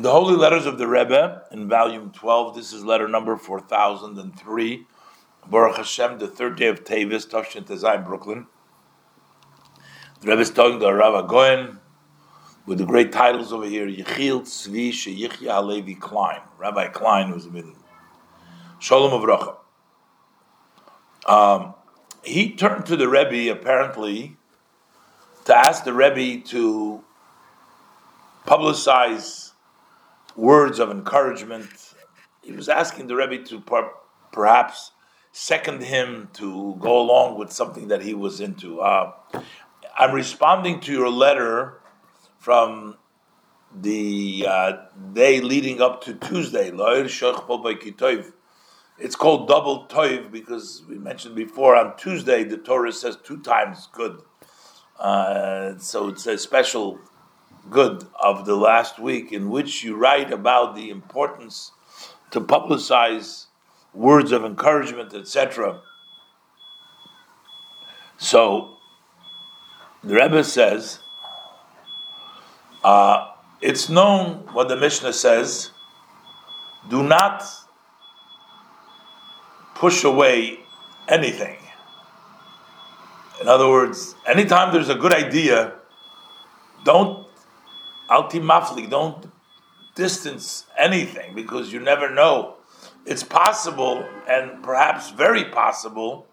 In the Holy Letters of the Rebbe, in volume 12, this is letter number 4003, Baruch Hashem, the third day of Tevis, Tosh Shentezai in Brooklyn. The Rebbe is talking to Rav HaGoen with the great titles over here, Yechiel Svi, Sheyichya Halevi Klein, Rabbi Klein was a middle. Shalom Avrocha. He turned to the Rebbe, apparently, to ask the Rebbe to publicize words of encouragement. He was asking the Rebbe to perhaps second him, to go along with something that he was into. I'm responding to your letter from the day leading up to Tuesday. It's called double toiv because we mentioned before on Tuesday the Torah says two times good. So it's a special good of the last week in which you write about the importance to publicize words of encouragement, etc. So the Rebbe says, it's known what the Mishnah says, do not push away anything. In other words, anytime there's a good idea, don't distance anything, because you never know. It's possible, and perhaps very possible,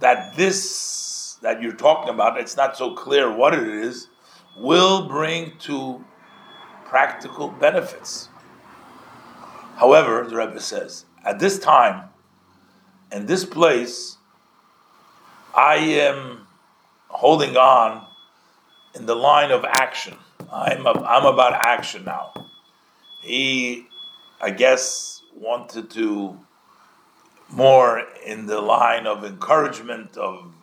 that this that you're talking about, it's not so clear what it is, will bring to practical benefits. However, the Rebbe says, at this time, in this place, I am holding on in the line of action. I'm about action now. He, I guess, wanted to more in the line of encouragement, of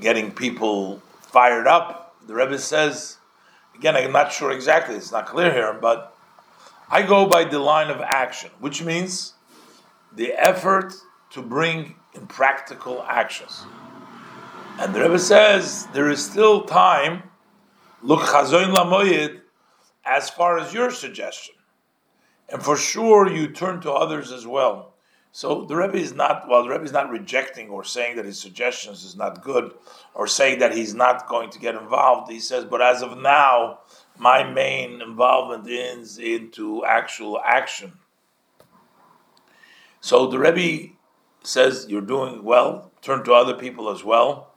getting people fired up. The Rebbe says, again, I'm not sure exactly, it's not clear here, but I go by the line of action, which means the effort to bring in practical actions. And the Rebbe says, there is still time, look, Khazoin Lamoyid, as far as your suggestion. And for sure, you turn to others as well. So the Rebbe is not rejecting or saying that his suggestions is not good, or saying that he's not going to get involved. He says, but as of now, my main involvement is into actual action. So the Rebbe says, you're doing well, turn to other people as well,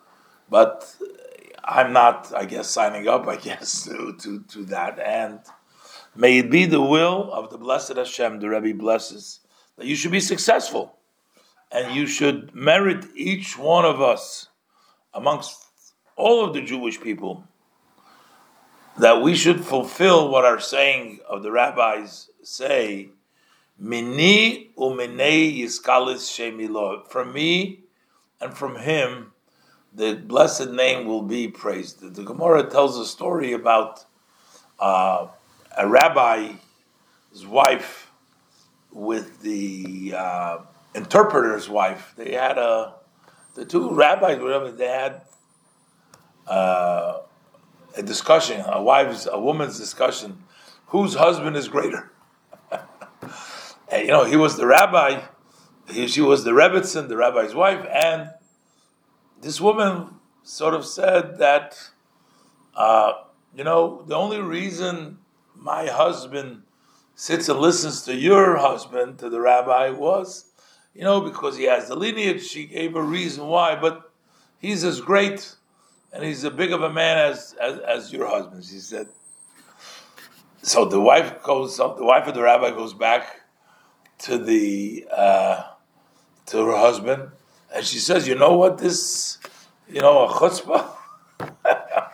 but I'm not, I guess, signing up, to that. And may it be the will of the blessed Hashem, the Rebbe blesses, that you should be successful, and you should merit each one of us, amongst all of the Jewish people, that we should fulfill what our saying of the rabbis say, Mini uminei yiskalis shemilo. From me and from him, the blessed name will be praised. The Gemara tells a story about a rabbi's wife with the interpreter's wife. They had the two rabbis, whatever, they had a discussion, a woman's discussion, whose husband is greater. And, he was the rabbi, she was the Rebetzin, the rabbi's wife, and this woman sort of said that, the only reason my husband sits and listens to your husband, to the rabbi, was, because he has the lineage. She gave a reason why, but he's as great and he's as big of a man as your husband, she said. So the wife of the rabbi goes back to her husband, and she says, "You know what? This, a chutzpah."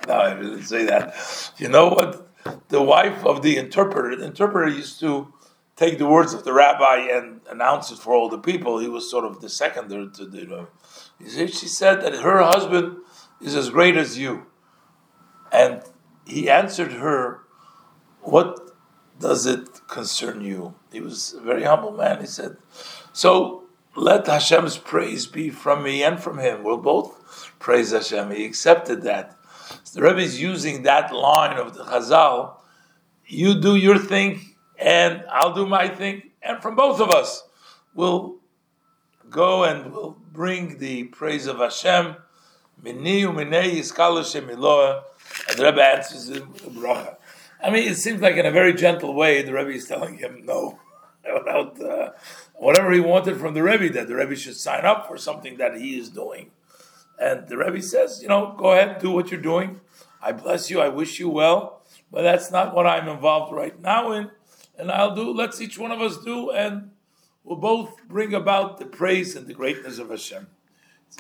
No, I didn't say that. You know what? The wife of the interpreter used to take the words of the rabbi and announce it for all the people. He was sort of the secondary to the. She said that her husband is as great as you, and he answered her, "What does it concern you?" He was a very humble man. He said, so let Hashem's praise be from me and from him. We'll both praise Hashem. He accepted that. So the Rebbe is using that line of the Chazal you do your thing and I'll do my thing, and from both of us we'll go and we'll bring the praise of Hashem. Mini u'minei yiskalo Shem Eloah. And the Rebbe answers him with a bracha. I mean, it seems like in a very gentle way the Rebbe is telling him no. Without whatever he wanted from the Rebbe, that the Rebbe should sign up for something that he is doing. And the Rebbe says, you know, go ahead, do what you're doing. I bless you, I wish you well, but that's not what I'm involved right now in. And I'll do, let's each one of us do, and we'll both bring about the praise and the greatness of Hashem.